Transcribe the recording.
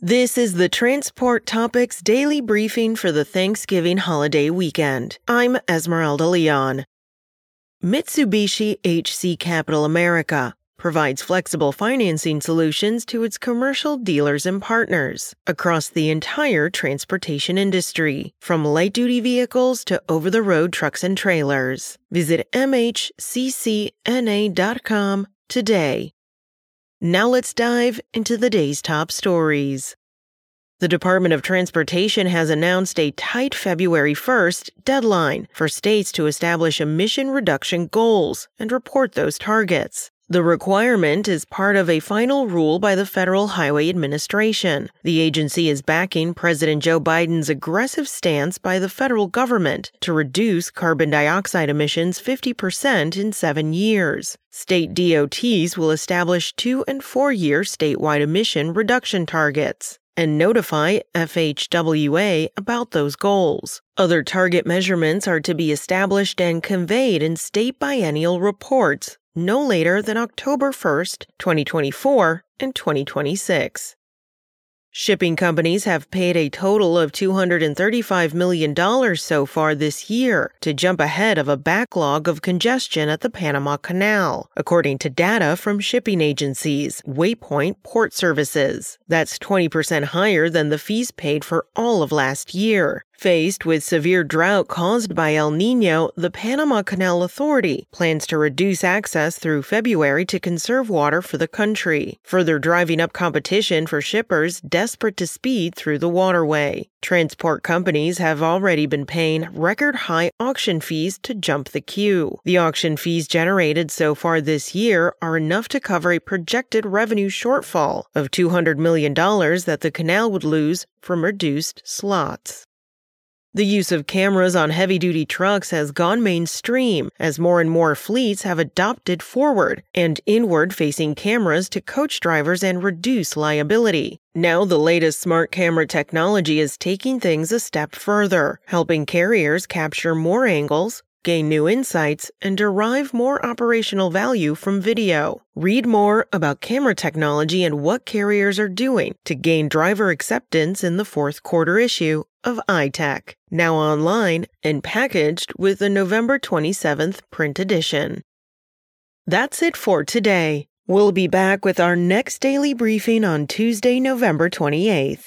This is the Transport Topics Daily Briefing for the Thanksgiving holiday weekend. I'm Esmeralda Leon. Mitsubishi HC Capital America provides flexible financing solutions to its commercial dealers and partners across the entire transportation industry, from light-duty vehicles to over-the-road trucks and trailers. Visit mhccna.com today. Now let's dive into the day's top stories. The Department of Transportation has announced a tight February 1st deadline for states to establish emission reduction goals and report those targets. The requirement is part of a final rule by the Federal Highway Administration. The agency is backing President Joe Biden's aggressive stance by the federal government to reduce carbon dioxide emissions 50% in 7 years. State DOTs will establish 2- and 4-year statewide emission reduction targets and notify FHWA about those goals. Other target measurements are to be established and conveyed in state biennial reports no later than October 1st, 2024 and 2026. Shipping companies have paid a total of $235 million so far this year to jump ahead of a backlog of congestion at the Panama Canal, according to data from shipping agencies Waypoint Port Services. That's 20% higher than the fees paid for all of last year. Faced with severe drought caused by El Nino, the Panama Canal Authority plans to reduce access through February to conserve water for the country, further driving up competition for shippers desperate to speed through the waterway. Transport companies have already been paying record-high auction fees to jump the queue. The auction fees generated so far this year are enough to cover a projected revenue shortfall of $200 million that the canal would lose from reduced slots. The use of cameras on heavy-duty trucks has gone mainstream as more and more fleets have adopted forward and inward-facing cameras to coach drivers and reduce liability. Now the latest smart camera technology is taking things a step further, helping carriers capture more angles, gain new insights, and derive more operational value from video. Read more about camera technology and what carriers are doing to gain driver acceptance in the fourth quarter issue of iTech, now online and packaged with the November 27th print edition. That's it for today. We'll be back with our next daily briefing on Tuesday, November 28th.